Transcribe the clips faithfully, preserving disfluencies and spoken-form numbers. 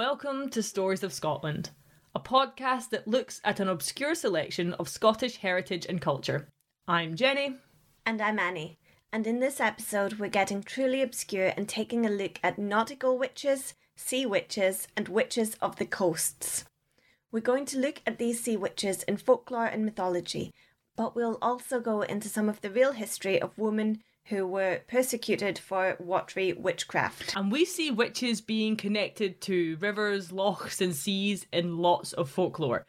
Welcome to Stories of Scotland, a podcast that looks at an obscure selection of Scottish heritage and culture. I'm Jenny. And I'm Annie. And in this episode, we're getting truly obscure and taking a look at nautical witches, sea witches, and witches of the coasts. We're going to look at these sea witches in folklore and mythology, but we'll also go into some of the real history of women who were persecuted for watery witchcraft. And we see witches being connected to rivers, lochs and seas in lots of folklore.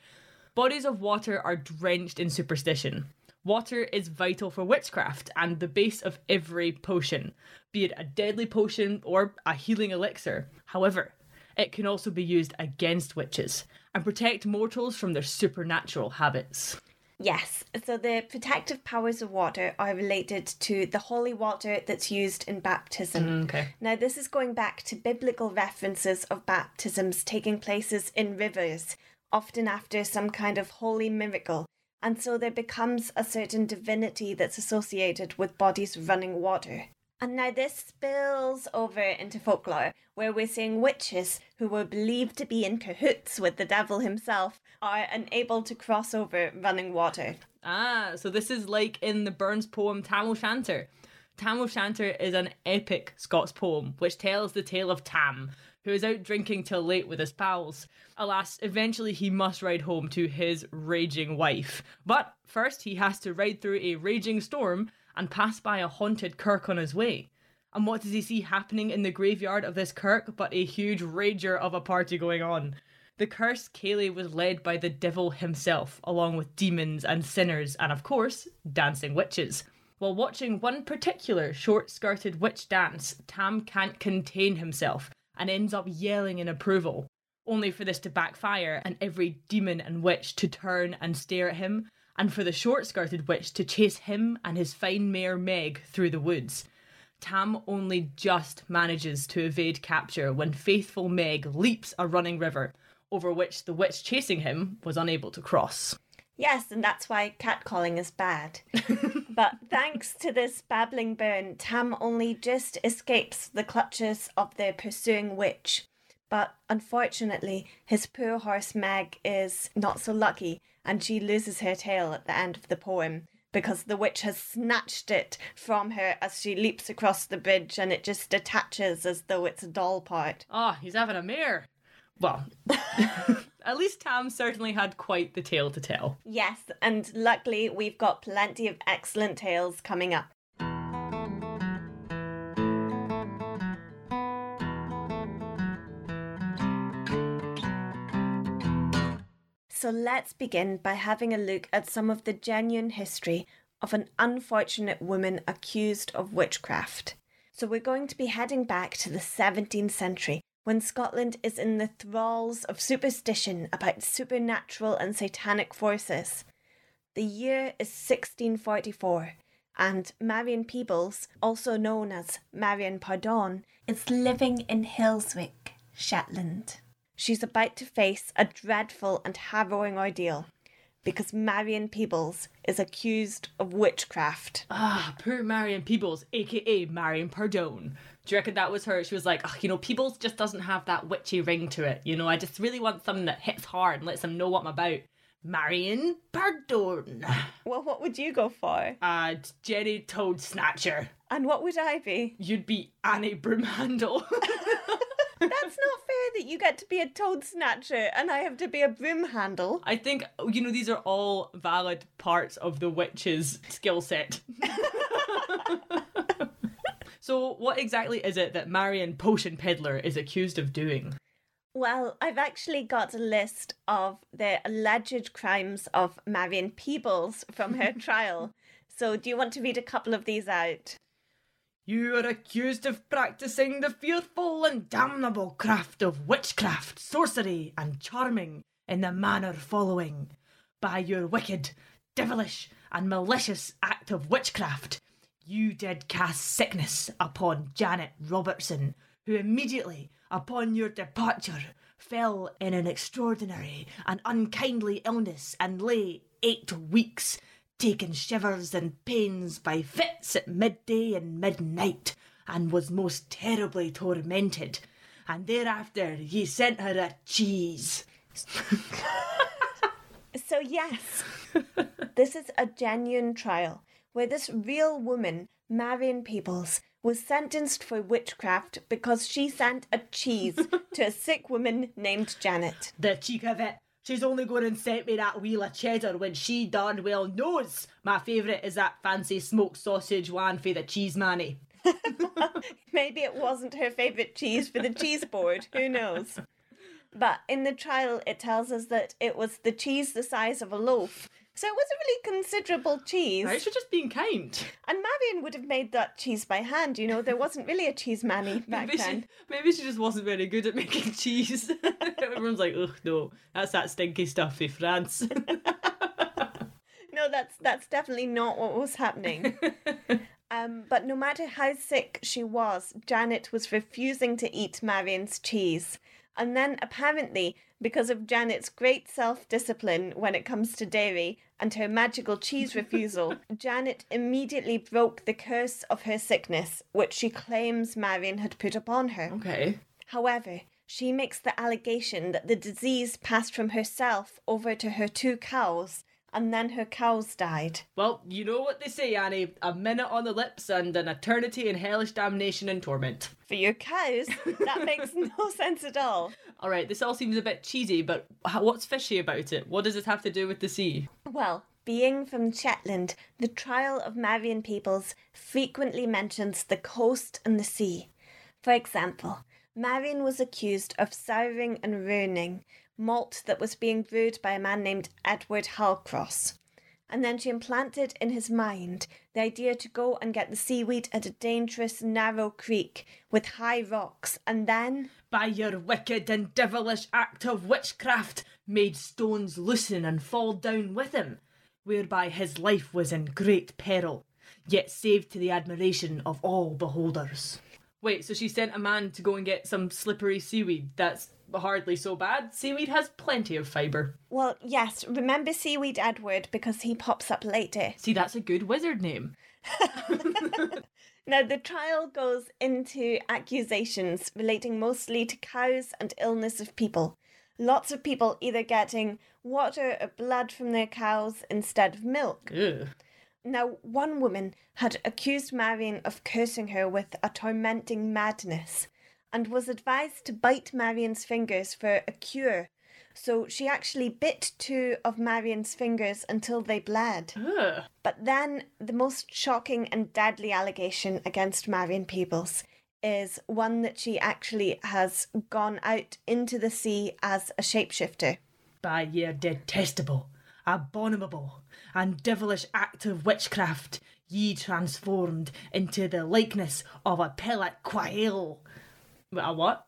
Bodies of water are drenched in superstition. Water is vital for witchcraft and the base of every potion, be it a deadly potion or a healing elixir. However, it can also be used against witches and protect mortals from their supernatural habits. Yes, so the protective powers of water are related to the holy water that's used in baptism. Mm, okay. Now, this is going back to biblical references of baptisms taking places in rivers, often after some kind of holy miracle. And so there becomes a certain divinity that's associated with bodies running water. And now this spills over into folklore, where we're seeing witches who were believed to be in cahoots with the devil himself are unable to cross over running water. Ah, so this is like in the Burns poem Tam O'Shanter. Tam O'Shanter is an epic Scots poem which tells the tale of Tam, who is out drinking till late with his pals. Alas, eventually he must ride home to his raging wife. But first he has to ride through a raging storm and pass by a haunted kirk on his way. And what does he see happening in the graveyard of this kirk but a huge rager of a party going on? The cursed Cailleach was led by the devil himself, along with demons and sinners and, of course, dancing witches. While watching one particular short-skirted witch dance, Tam can't contain himself and ends up yelling in approval, only for this to backfire and every demon and witch to turn and stare at him, and for the short-skirted witch to chase him and his fine mare Meg through the woods. Tam only just manages to evade capture when faithful Meg leaps a running river, over which the witch chasing him was unable to cross. Yes, and that's why catcalling is bad. But thanks to this babbling burn, Tam only just escapes the clutches of the pursuing witch. But unfortunately, his poor horse Meg is not so lucky, and she loses her tail at the end of the poem because the witch has snatched it from her as she leaps across the bridge, and it just detaches as though it's a doll part. Ah, oh, he's having a mare. Well, at least Tam certainly had quite the tale to tell. Yes, and luckily we've got plenty of excellent tales coming up. So let's begin by having a look at some of the genuine history of an unfortunate woman accused of witchcraft. So we're going to be heading back to the seventeenth century, when Scotland is in the thralls of superstition about supernatural and satanic forces. The year is sixteen forty-four, and Marion Peebles, also known as Marion Pardone, is living in Hillswick, Shetland. She's about to face a dreadful and harrowing ordeal because Marion Peebles is accused of witchcraft. Ah, poor Marion Peebles, a k a. Marion Pardone. Do you reckon that was her? She was like, oh, you know, Peebles just doesn't have that witchy ring to it. You know, I just really want something that hits hard and lets them know what I'm about. Marion Pardone. Well, what would you go for? Uh, Jenny Toad Snatcher. And what would I be? You'd be Annie Broomhandle. That's not fair that you get to be a toad snatcher and I have to be a broom handle. I think, you know, these are all valid parts of the witch's skill set. So what exactly is it that Marion Potion Peddler is accused of doing? Well, I've actually got a list of the alleged crimes of Marion Peebles from her trial. So do you want to read a couple of these out? You are accused of practising the fearful and damnable craft of witchcraft, sorcery, and charming in the manner following. By your wicked, devilish, and malicious act of witchcraft, you did cast sickness upon Janet Robertson, who immediately, upon your departure, fell in an extraordinary and unkindly illness and lay eight weeks taken shivers and pains by fits at midday and midnight, and was most terribly tormented. and thereafter he sent her a cheese. So yes, this is a genuine trial where this real woman, Marion Peebles, was sentenced for witchcraft because she sent a cheese to a sick woman named Janet. The cheek of it. She's only going and sent me that wheel of cheddar when she darn well knows my favourite is that fancy smoked sausage one for the cheese manny. Maybe it wasn't her favourite cheese for the cheese board, who knows? But in the trial it tells us that it was the cheese the size of a loaf. So it was a really considerable cheese. Right, she was just being kind. And Marion would have made that cheese by hand, you know. There wasn't really a cheese manny back maybe then. She, maybe she just wasn't very good at making cheese. Everyone's like, ugh, no, that's that stinky stuff in France. No, that's that's definitely not what was happening. Um, but no matter how sick she was, Janet was refusing to eat Marion's cheese. And then apparently, because of Janet's great self-discipline when it comes to dairy and her magical cheese refusal, Janet immediately broke the curse of her sickness, which she claims Marion had put upon her. Okay. However, she makes the allegation that the disease passed from herself over to her two cows, and then her cows died. Well, you know what they say, Annie. A minute on the lips and an eternity in hellish damnation and torment. For your cows? That makes no sense at all. All right, this all seems a bit cheesy, but what's fishy about it? What does it have to do with the sea? Well, being from Shetland, the trial of Marion Peebles frequently mentions the coast and the sea. For example, Marion was accused of souring and ruining malt that was being brewed by a man named Edward Halcross. And then she implanted in his mind the idea to go and get the seaweed at a dangerous, narrow creek with high rocks, and then, by your wicked and devilish act of witchcraft, made stones loosen and fall down with him, whereby his life was in great peril, yet saved to the admiration of all beholders. Wait, so she sent a man to go and get some slippery seaweed. That's hardly so bad. Seaweed has plenty of fibre. Well, yes. Remember Seaweed Edward, because he pops up later. See, that's a good wizard name. Now, the trial goes into accusations relating mostly to cows and illness of people. Lots of people either getting water or blood from their cows instead of milk. Ugh. Now, one woman had accused Marion of cursing her with a tormenting madness and was advised to bite Marion's fingers for a cure. So she actually bit two of Marion's fingers until they bled. Ugh. But then the most shocking and deadly allegation against Marion Peebles is one that she actually has gone out into the sea as a shapeshifter. By your detestable, abominable and devilish act of witchcraft, ye transformed into the likeness of a pellet quail. A what?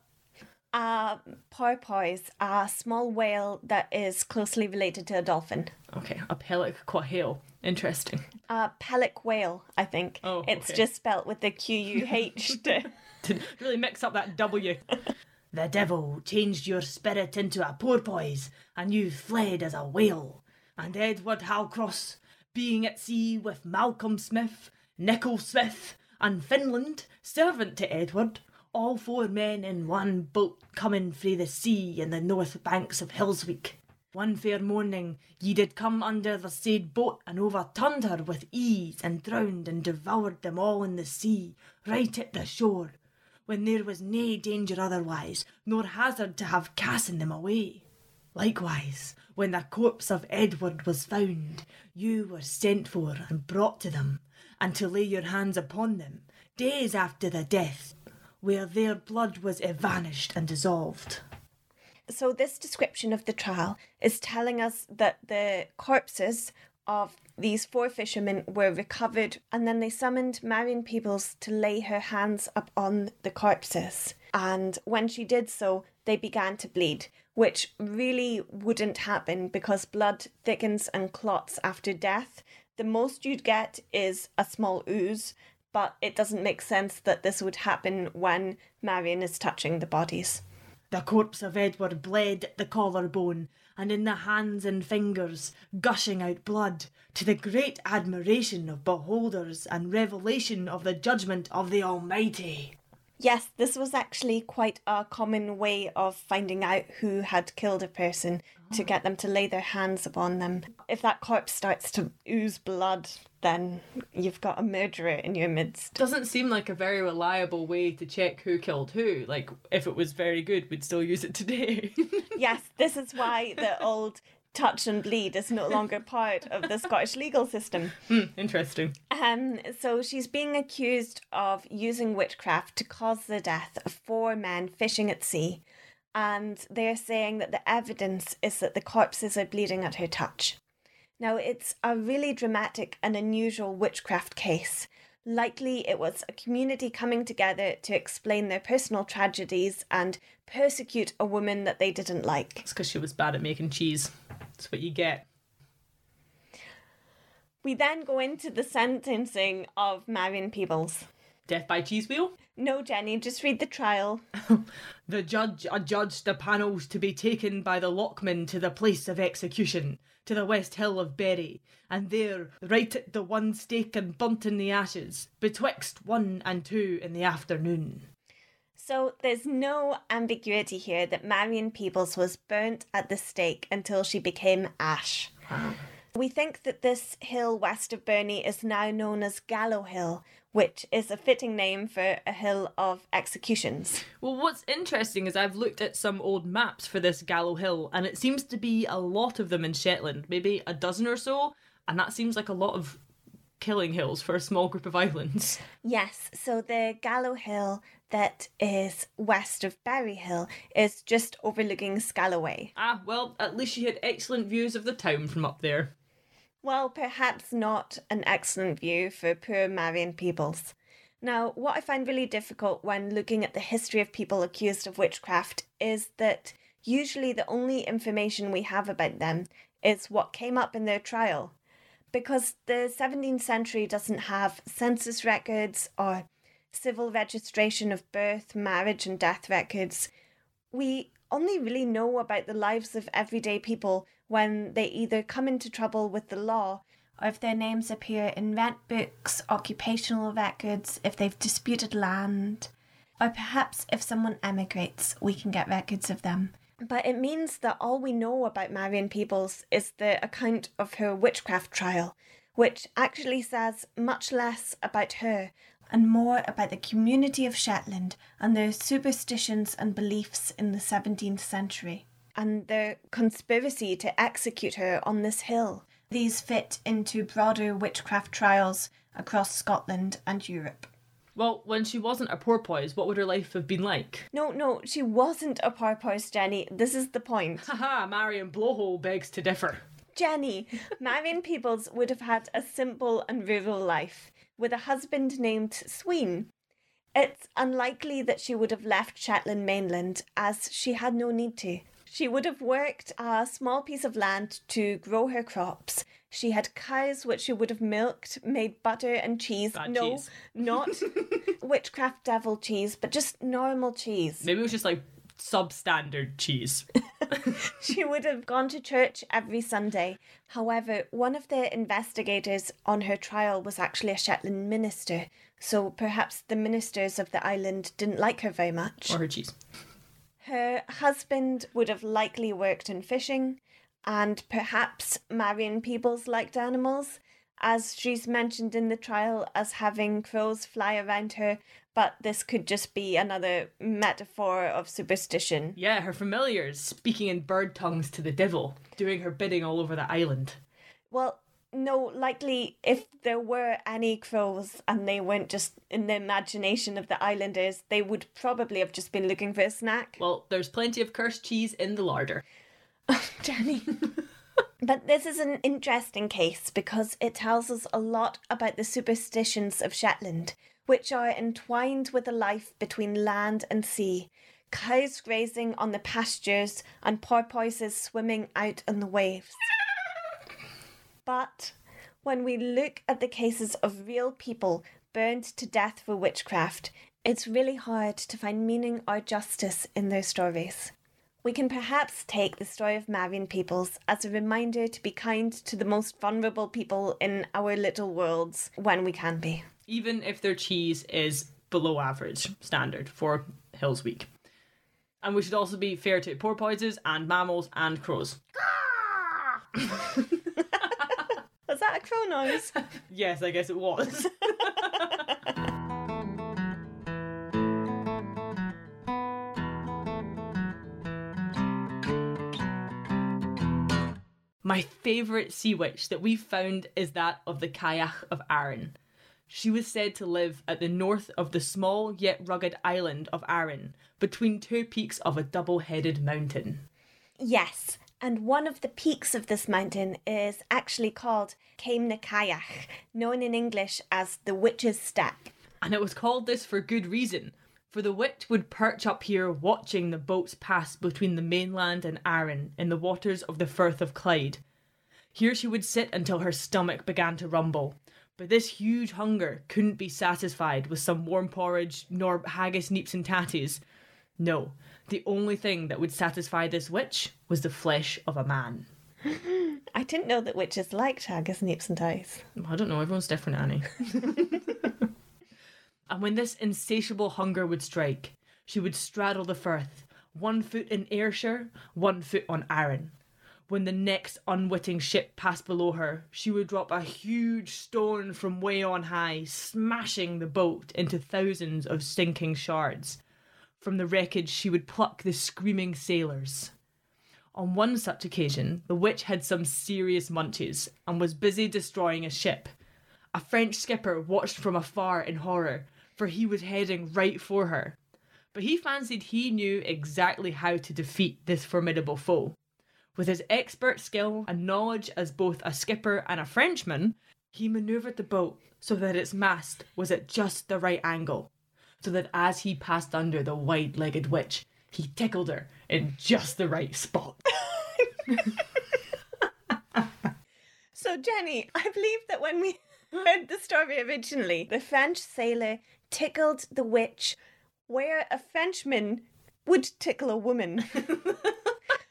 Uh, porpoise, a small whale that is closely related to a dolphin. Okay, a pellet quail. Interesting. A pellet whale, I think. Oh, okay. It's just spelt with the Q U H to... to really mix up that W. The devil changed your spirit into a porpoise, and you fled as a whale. And Edward Halcross, being at sea with Malcolm Smith, Nicol Smith, and Finland, servant to Edward, all four men in one boat coming frae the sea in the north banks of Hillsweek. One fair morning ye did come under the said boat and overturned her with ease and drowned and devoured them all in the sea, right at the shore, when there was nae danger otherwise, nor hazard to have casting them away. Likewise, when the corpse of Edward was found, you were sent for and brought to them, and to lay your hands upon them, days after the death, where their blood was evanished and dissolved. So this description of the trial is telling us that the corpses of these four fishermen were recovered, and then they summoned Marion Peebles to lay her hands upon the corpses. And when she did so, they began to bleed, which really wouldn't happen because blood thickens and clots after death. The most you'd get is a small ooze, but it doesn't make sense that this would happen when Marion is touching the bodies. The corpse of Edward bled at the collarbone and in the hands and fingers, gushing out blood, to the great admiration of beholders and revelation of the judgment of the Almighty. Yes, this was actually quite a common way of finding out who had killed a person, oh. to get them to lay their hands upon them. If that corpse starts to ooze blood, then you've got a murderer in your midst. Doesn't seem like a very reliable way to check who killed who. Like, if it was very good, we'd still use it today. Yes, this is why the old touch and bleed is no longer part of the Scottish legal system. Mm, interesting. Um, so she's being accused of using witchcraft to cause the death of four men fishing at sea. And they're saying that the evidence is that the corpses are bleeding at her touch. Now, it's a really dramatic and unusual witchcraft case. Likely it was a community coming together to explain their personal tragedies and persecute a woman that they didn't like. It's because she was bad at making cheese. That's what you get. We then go into the sentencing of Marion Peebles. Death by cheese wheel? No, Jenny, just read the trial. The judge adjudged the panels to be taken by the Lockmen to the place of execution, to the west hill of Bury, and there righted the one stake and burnt in the ashes, betwixt one and two in the afternoon. So there's no ambiguity here that Marion Peebles was burnt at the stake until she became ash. We think that this hill west of Burney is now known as Gallow Hill, which is a fitting name for a hill of executions. Well, what's interesting is I've looked at some old maps for this Gallow Hill, and it seems to be a lot of them in Shetland, maybe a dozen or so, and that seems like a lot of killing hills for a small group of islands. Yes, so the Gallow Hill that is west of Berry Hill is just overlooking Scalloway. Ah, well, at least she had excellent views of the town from up there. Well, perhaps not an excellent view for poor Marion Peebles. Now, what I find really difficult when looking at the history of people accused of witchcraft is that usually the only information we have about them is what came up in their trial, because the seventeenth century doesn't have census records or civil registration of birth, marriage and death records. We only really know about the lives of everyday people when they either come into trouble with the law, or if their names appear in rent books, occupational records, if they've disputed land, or perhaps if someone emigrates, we can get records of them. But it means that all we know about Marion Peebles is the account of her witchcraft trial, which actually says much less about her and more about the community of Shetland and their superstitions and beliefs in the seventeenth century, and their conspiracy to execute her on this hill. These fit into broader witchcraft trials across Scotland and Europe. Well, when she wasn't a porpoise, what would her life have been like? No, no, she wasn't a porpoise, Jenny. This is the point. Haha, Marion Blowhole begs to differ. Jenny, Marion Peebles would have had a simple and rural life, with a husband named Sween. It's unlikely that she would have left Shetland mainland, as she had no need to. She would have worked a small piece of land to grow her crops. She had cows which she would have milked, made butter and cheese. Bad no, cheese. Not witchcraft devil cheese, but just normal cheese. Maybe it was just like substandard cheese. She would have gone to church every Sunday. However, one of the investigators on her trial was actually a Shetland minister, so perhaps the ministers of the island didn't like her very much. Or her cheese. Her husband would have likely worked in fishing, and perhaps Marion Peebles liked animals, as she's mentioned in the trial as having crows fly around her, but this could just be another metaphor of superstition. Yeah, her familiars speaking in bird tongues to the devil, doing her bidding all over the island. Well, no, likely if there were any crows and they weren't just in the imagination of the islanders, they would probably have just been looking for a snack. Well, there's plenty of cursed cheese in the larder. Oh, Jenny. But this is an interesting case because it tells us a lot about the superstitions of Shetland, which are entwined with a life between land and sea, cows grazing on the pastures and porpoises swimming out on the waves. But when we look at the cases of real people burned to death for witchcraft, it's really hard to find meaning or justice in their stories. We can perhaps take the story of Marion Peebles as a reminder to be kind to the most vulnerable people in our little worlds when we can be. Even if their cheese is below average standard for Hills Week. And we should also be fair to porpoises and mammals and crows. Was that a crow noise? Yes, I guess it was. My favourite sea witch that we found is that of the Cailleach of Arran. She was said to live at the north of the small yet rugged island of Arran, between two peaks of a double-headed mountain. Yes, and one of the peaks of this mountain is actually called Cailleach na Cailleach, known in English as the Witch's Step. And it was called this for good reason, for the witch would perch up here watching the boats pass between the mainland and Arran in the waters of the Firth of Clyde. Here she would sit until her stomach began to rumble, but this huge hunger couldn't be satisfied with some warm porridge nor haggis, neeps and tatties. No, the only thing that would satisfy this witch was the flesh of a man. I didn't know that witches liked haggis, neeps and tatties. I don't know, everyone's different, Annie. And when this insatiable hunger would strike, she would straddle the Firth, one foot in Ayrshire, one foot on Arran. When the next unwitting ship passed below her, she would drop a huge stone from way on high, smashing the boat into thousands of sinking shards. From the wreckage, she would pluck the screaming sailors. On one such occasion, the witch had some serious munchies and was busy destroying a ship. A French skipper watched from afar in horror, for he was heading right for her. But he fancied he knew exactly how to defeat this formidable foe. With his expert skill and knowledge as both a skipper and a Frenchman, he manoeuvred the boat so that its mast was at just the right angle, so that as he passed under the wide-legged witch, he tickled her in just the right spot. So, Jenny, I believe that when we heard the story originally, the French sailor tickled the witch where a Frenchman would tickle a woman.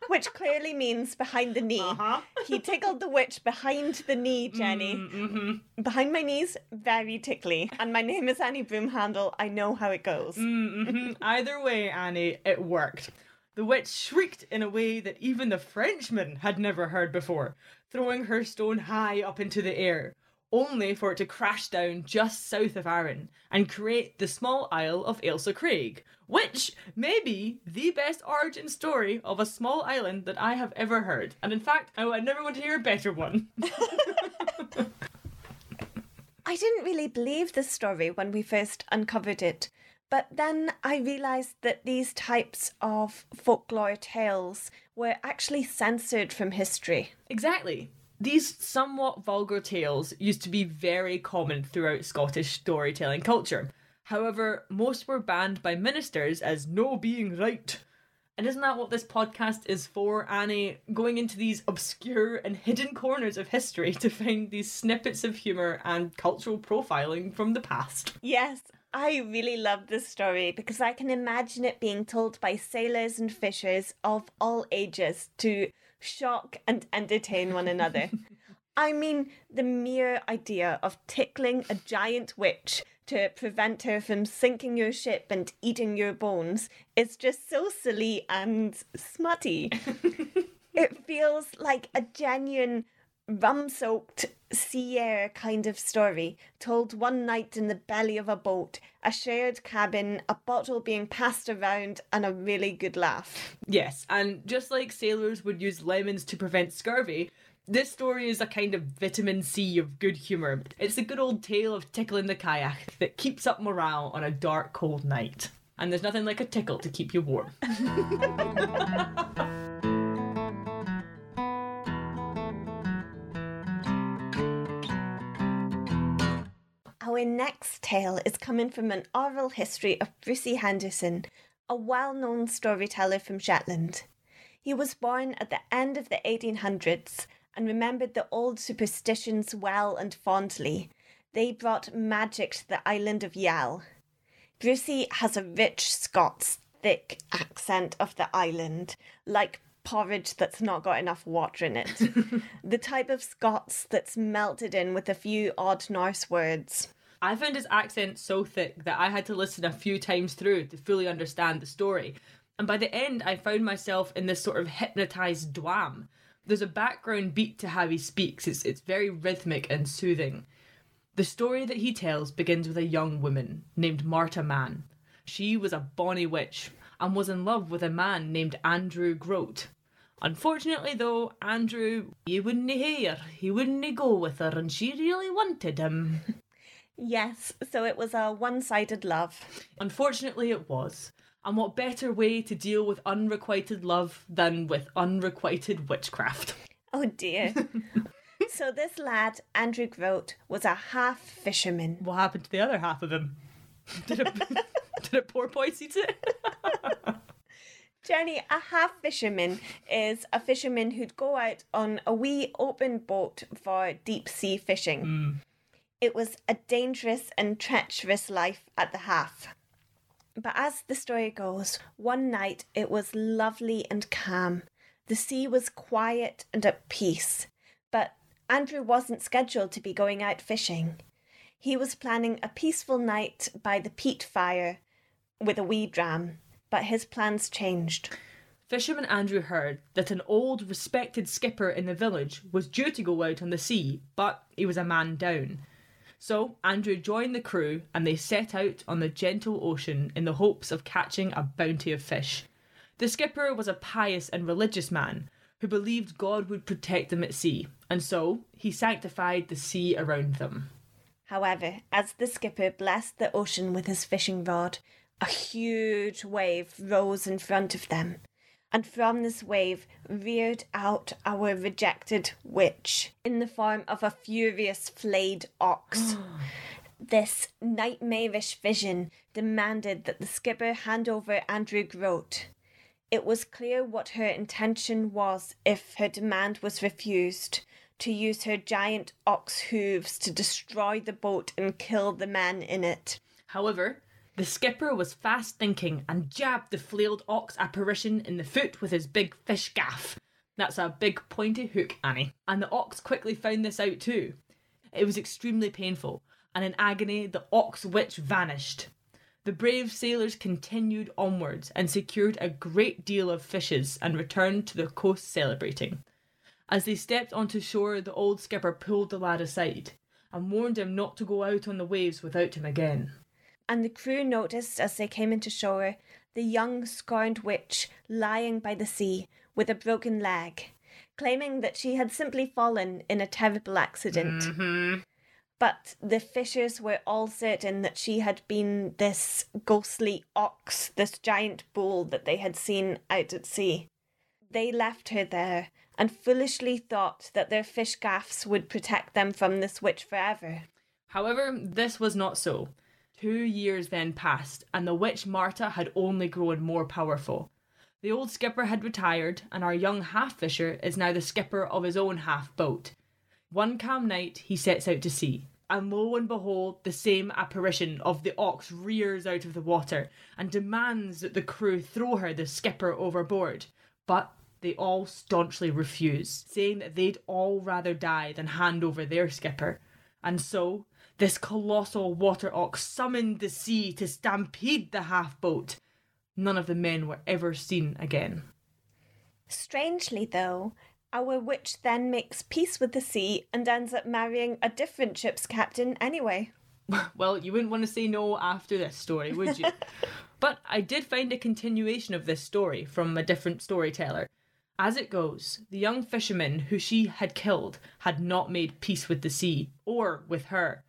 Which clearly means behind the knee. Uh-huh. He tickled the witch behind the knee, Jenny. Mm-hmm. Behind my knees, very tickly. And my name is Annie Broomhandle. I know how it goes. Mm-hmm. Either way, Annie, it worked. The witch shrieked in a way that even the Frenchman had never heard before, throwing her stone high up into the air, only for it to crash down just south of Arran and create the small isle of Ailsa Craig, which may be the best origin story of a small island that I have ever heard. And in fact, I never want to hear a better one. I didn't really believe this story when we first uncovered it, but then I realised that these types of folklore tales were actually censored from history. Exactly. These somewhat vulgar tales used to be very common throughout Scottish storytelling culture. However, most were banned by ministers as no being right. And isn't that what this podcast is for, Annie? Going into these obscure and hidden corners of history to find these snippets of humour and cultural profiling from the past. Yes, I really love this story because I can imagine it being told by sailors and fishers of all ages to shock and entertain one another. I mean, the mere idea of tickling a giant witch to prevent her from sinking your ship and eating your bones is just so silly and smutty. It feels like a genuine rum-soaked sea air kind of story, told one night in the belly of a boat, a shared cabin, a bottle being passed around, and a really good laugh. Yes, and just like sailors would use lemons to prevent scurvy, this story is a kind of vitamin C of good humour. It's the good old tale of tickling the Cailleach that keeps up morale on a dark, cold night. And there's nothing like a tickle to keep you warm. Our next tale is coming from an oral history of Brucey Henderson, a well-known storyteller from Shetland. He was born at the end of the eighteen hundreds and remembered the old superstitions well and fondly. They brought magic to the island of Yell. Brucey has a rich Scots thick accent of the island, like porridge that's not got enough water in it. The type of Scots that's melted in with a few odd Norse words. I found his accent so thick that I had to listen a few times through to fully understand the story. And by the end, I found myself in this sort of hypnotised dwam. There's a background beat to how he speaks. It's, it's very rhythmic and soothing. The story that he tells begins with a young woman named Marta Mann. She was a bonny witch and was in love with a man named Andrew Grote. Unfortunately, though, Andrew, he wouldn't hear, he wouldn't go with her, and she really wanted him. Yes, so it was a one-sided love. Unfortunately, it was. And what better way to deal with unrequited love than with unrequited witchcraft? Oh, dear. So this lad, Andrew Grote, was a half-fisherman. What happened to the other half of him? Did a, did a poor boy eat it? Jenny, a half-fisherman is a fisherman who'd go out on a wee open boat for deep-sea fishing. Mm. It was a dangerous and treacherous life at the half. But as the story goes, one night it was lovely and calm. The sea was quiet and at peace. But Andrew wasn't scheduled to be going out fishing. He was planning a peaceful night by the peat fire with a wee dram. But his plans changed. Fisherman Andrew heard that an old respected skipper in the village was due to go out on the sea, but he was a man down. So Andrew joined the crew and they set out on the gentle ocean in the hopes of catching a bounty of fish. The skipper was a pious and religious man who believed God would protect them at sea, and so he sanctified the sea around them. However, as the skipper blessed the ocean with his fishing rod, a huge wave rose in front of them, and from this wave reared out our rejected witch in the form of a furious flayed ox. This nightmarish vision demanded that the skipper hand over Andrew Grote. It was clear what her intention was if her demand was refused, to use her giant ox hooves to destroy the boat and kill the man in it. However, the skipper was fast thinking and jabbed the flailed ox apparition in the foot with his big fish gaff. That's a big pointy hook, Annie. And the ox quickly found this out too. It was extremely painful, and in agony the ox witch vanished. The brave sailors continued onwards and secured a great deal of fishes and returned to the coast celebrating. As they stepped onto shore, the old skipper pulled the lad aside and warned him not to go out on the waves without him again. And the crew noticed as they came into shore the young scorned witch lying by the sea with a broken leg, claiming that she had simply fallen in a terrible accident. Mm-hmm. But the fishers were all certain that she had been this ghostly ox, this giant bull that they had seen out at sea. They left her there and foolishly thought that their fish gaffs would protect them from this witch forever. However, this was not so. Two years then passed, and the witch Marta had only grown more powerful. The old skipper had retired, and our young half-fisher is now the skipper of his own half-boat. One calm night, he sets out to sea, and lo and behold, the same apparition of the ox rears out of the water and demands that the crew throw her, the skipper, overboard. But they all staunchly refuse, saying that they'd all rather die than hand over their skipper. And so this colossal water ox summoned the sea to stampede the half-boat. None of the men were ever seen again. Strangely, though, our witch then makes peace with the sea and ends up marrying a different ship's captain anyway. Well, you wouldn't want to say no after this story, would you? But I did find a continuation of this story from a different storyteller. As it goes, the young fisherman who she had killed had not made peace with the sea, or with her.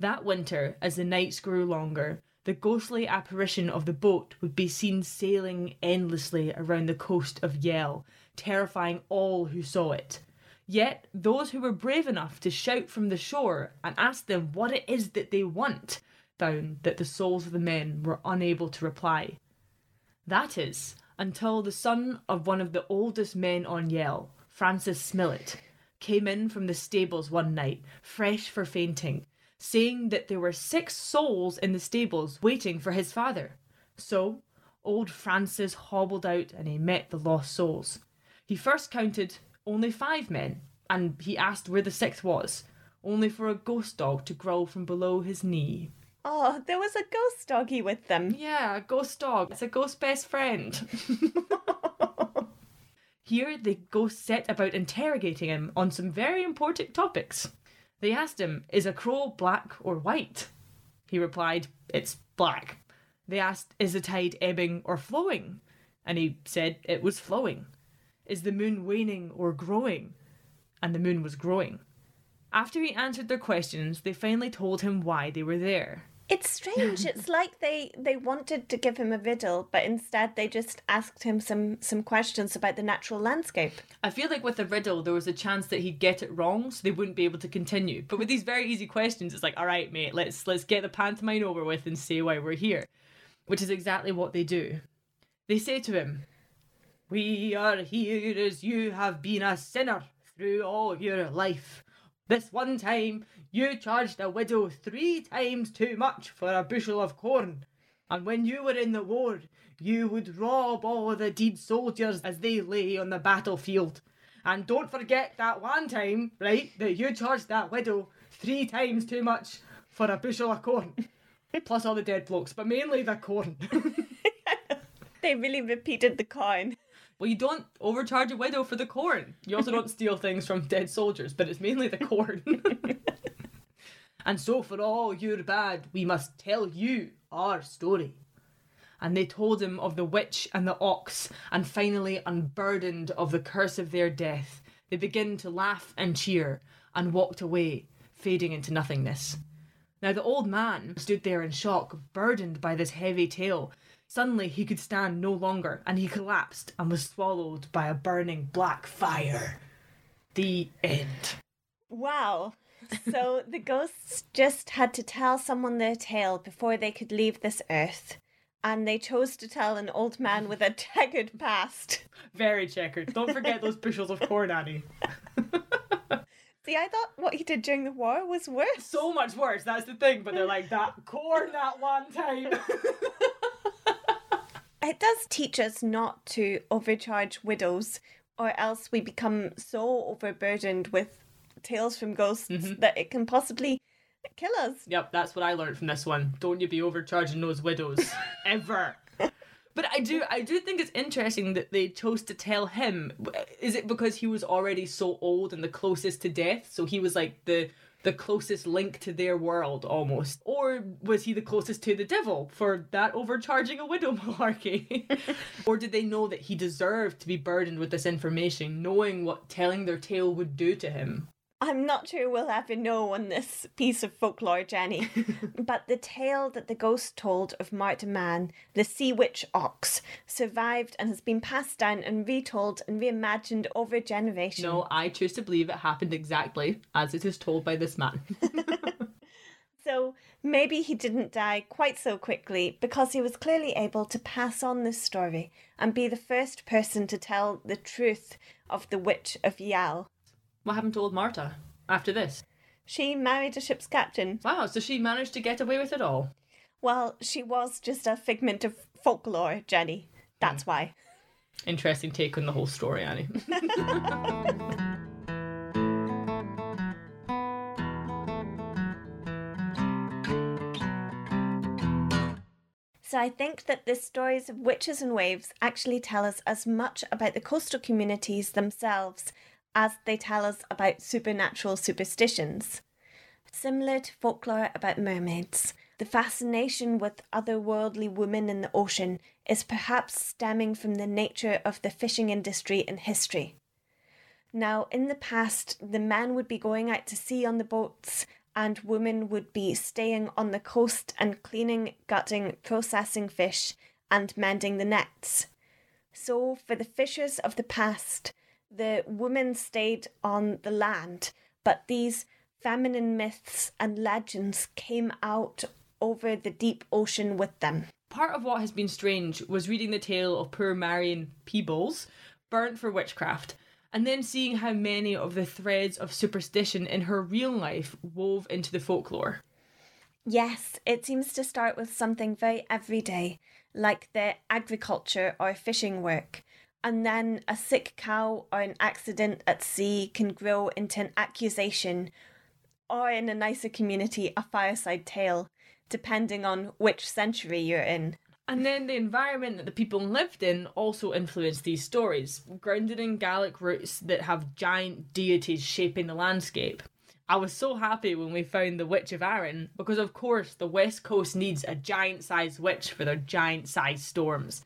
That winter, as the nights grew longer, the ghostly apparition of the boat would be seen sailing endlessly around the coast of Yell, terrifying all who saw it. Yet, those who were brave enough to shout from the shore and ask them what it is that they want, found that the souls of the men were unable to reply. That is, until the son of one of the oldest men on Yell, Francis Smillet, came in from the stables one night, fresh for fainting, saying that there were six souls in the stables waiting for his father. So, old Francis hobbled out and he met the lost souls. He first counted only five men, and he asked where the sixth was. only for a ghost dog to growl from below his knee. Oh, there was a ghost doggy with them. Yeah, a ghost dog. It's a ghost's best friend. Here the ghosts set about interrogating him on some very important topics. They asked him, is a crow black or white? He replied, it's black. They asked, is the tide ebbing or flowing? And he said it was flowing. Is the moon waning or growing? And the moon was growing. After he answered their questions, they finally told him why they were there. It's strange. It's like they, they wanted to give him a riddle, but instead they just asked him some, some questions about the natural landscape. I feel like with the riddle, there was a chance that he'd get it wrong, so they wouldn't be able to continue. But with these very easy questions, it's like, all right, mate, let's let's get the pantomime over with and say why we're here, which is exactly what they do. They say to him, we are here as you have been a sinner through all your life. This one time, you charged a widow three times too much for a bushel of corn. And when you were in the war, you would rob all the dead soldiers as they lay on the battlefield. And don't forget that one time, right, that you charged that widow three times too much for a bushel of corn. Plus all the dead blokes, but mainly the corn. They really repeated the coin. Well, you don't overcharge a widow for the corn. You also don't steal things from dead soldiers, but it's mainly the corn. And so for all your bad, we must tell you our story. And they told him of the witch and the ox, and finally, unburdened of the curse of their death, they began to laugh and cheer, and walked away, fading into nothingness. Now the old man stood there in shock, burdened by this heavy tale. Suddenly he could stand no longer, and he collapsed and was swallowed by a burning black fire. The end. Wow. So the ghosts just had to tell someone their tale before they could leave this earth. And they chose to tell an old man with a checkered past. Very checkered. Don't forget those bushels of corn, Annie. See, I thought what he did during the war was worse. So much worse, that's the thing. But they're like, that corn that one time. It does teach us not to overcharge widows, or else we become so overburdened with tales from ghosts mm-hmm. that it can possibly kill us. Yep, that's what I learned from this one. Don't you be overcharging those widows. Ever. But I do I do think it's interesting that they chose to tell him. Is it because he was already so old and the closest to death? So he was like the... the closest link to their world, almost. Or was he the closest to the devil for that overcharging a widow malarkey? Or did they know that he deserved to be burdened with this information, knowing what telling their tale would do to him? I'm not sure we'll ever know on this piece of folklore, Jenny. But the tale that the ghost told of Marta Mann, the sea witch ox, survived and has been passed down and retold and reimagined over generations. No, I choose to believe it happened exactly as it is told by this man. So maybe he didn't die quite so quickly because he was clearly able to pass on this story and be the first person to tell the truth of the witch of Yell. What happened to old Marta after this? She married a ship's captain. Wow, so she managed to get away with it all. Well, she was just a figment of folklore, Jenny. That's mm. why. Interesting take on the whole story, Annie. So I think that the stories of witches and waves actually tell us as much about the coastal communities themselves as they tell us about supernatural superstitions. Similar to folklore about mermaids, the fascination with otherworldly women in the ocean is perhaps stemming from the nature of the fishing industry in history. Now, in the past, the men would be going out to sea on the boats, and women would be staying on the coast and cleaning, gutting, processing fish, and mending the nets. So, for the fishers of the past, the women stayed on the land, but these feminine myths and legends came out over the deep ocean with them. Part of what has been strange was reading the tale of poor Marion Peebles, burnt for witchcraft, and then seeing how many of the threads of superstition in her real life wove into the folklore. Yes, it seems to start with something very everyday, like the agriculture or fishing work. And then a sick cow or an accident at sea can grow into an accusation or in a nicer community, a fireside tale, depending on which century you're in. And then the environment that the people lived in also influenced these stories, grounded in Gaelic roots that have giant deities shaping the landscape. I was so happy when we found the Witch of Arran, because of course the West Coast needs a giant-sized witch for their giant-sized storms.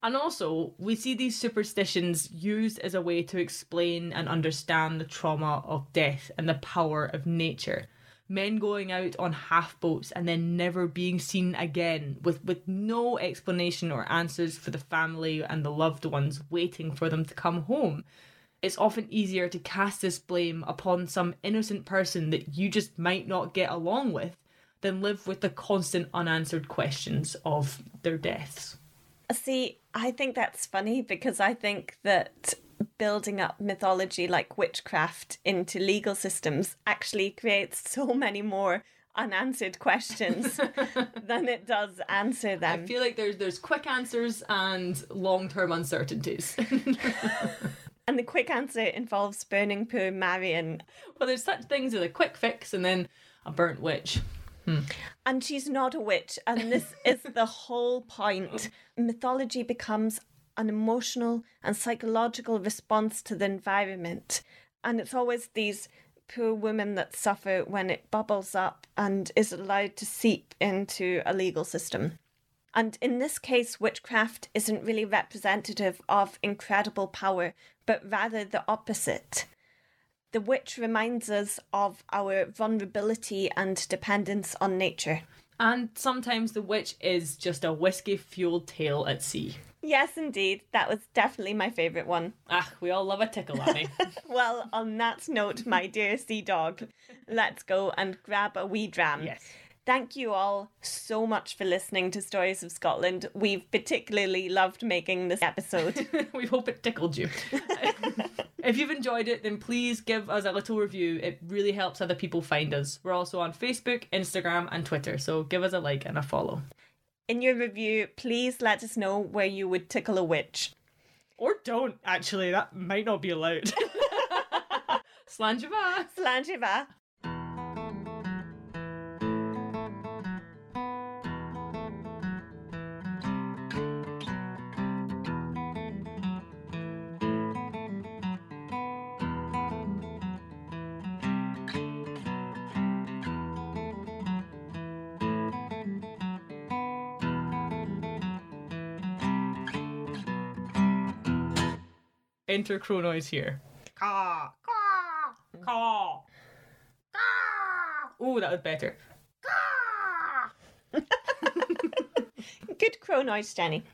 And also, we see these superstitions used as a way to explain and understand the trauma of death and the power of nature. Men going out on half-boats and then never being seen again, with, with no explanation or answers for the family and the loved ones waiting for them to come home. It's often easier to cast this blame upon some innocent person that you just might not get along with than live with the constant unanswered questions of their deaths. See, I think that's funny, because I think that building up mythology like witchcraft into legal systems actually creates so many more unanswered questions than it does answer them. I feel like there's, there's quick answers and long-term uncertainties. And the quick answer involves burning poor Marion. Well, there's such things as a quick fix and then a burnt witch. Hmm. And she's not a witch. And this is the whole point. Mythology becomes an emotional and psychological response to the environment. And it's always these poor women that suffer when it bubbles up and is allowed to seep into a legal system. And in this case, witchcraft isn't really representative of incredible power, but rather the opposite. The witch reminds us of our vulnerability and dependence on nature. And sometimes the witch is just a whiskey-fueled tale at sea. Yes, indeed. That was definitely my favourite one. Ah, we all love a tickle, Annie. Well, on that note, my dear sea dog, let's go and grab a wee dram. Yes. Thank you all so much for listening to Stories of Scotland. We've particularly loved making this episode. We hope it tickled you. If you've enjoyed it, then please give us a little review. It really helps other people find us. We're also on Facebook, Instagram and Twitter, so give us a like and a follow. In your review, please let us know where you would tickle a witch. Or don't, actually. That might not be allowed. Sláinte mhaith. Enter crow noise here. Caw, caw, caw, caw. Ooh, that was better. Caw. Good crow noise, Jenny.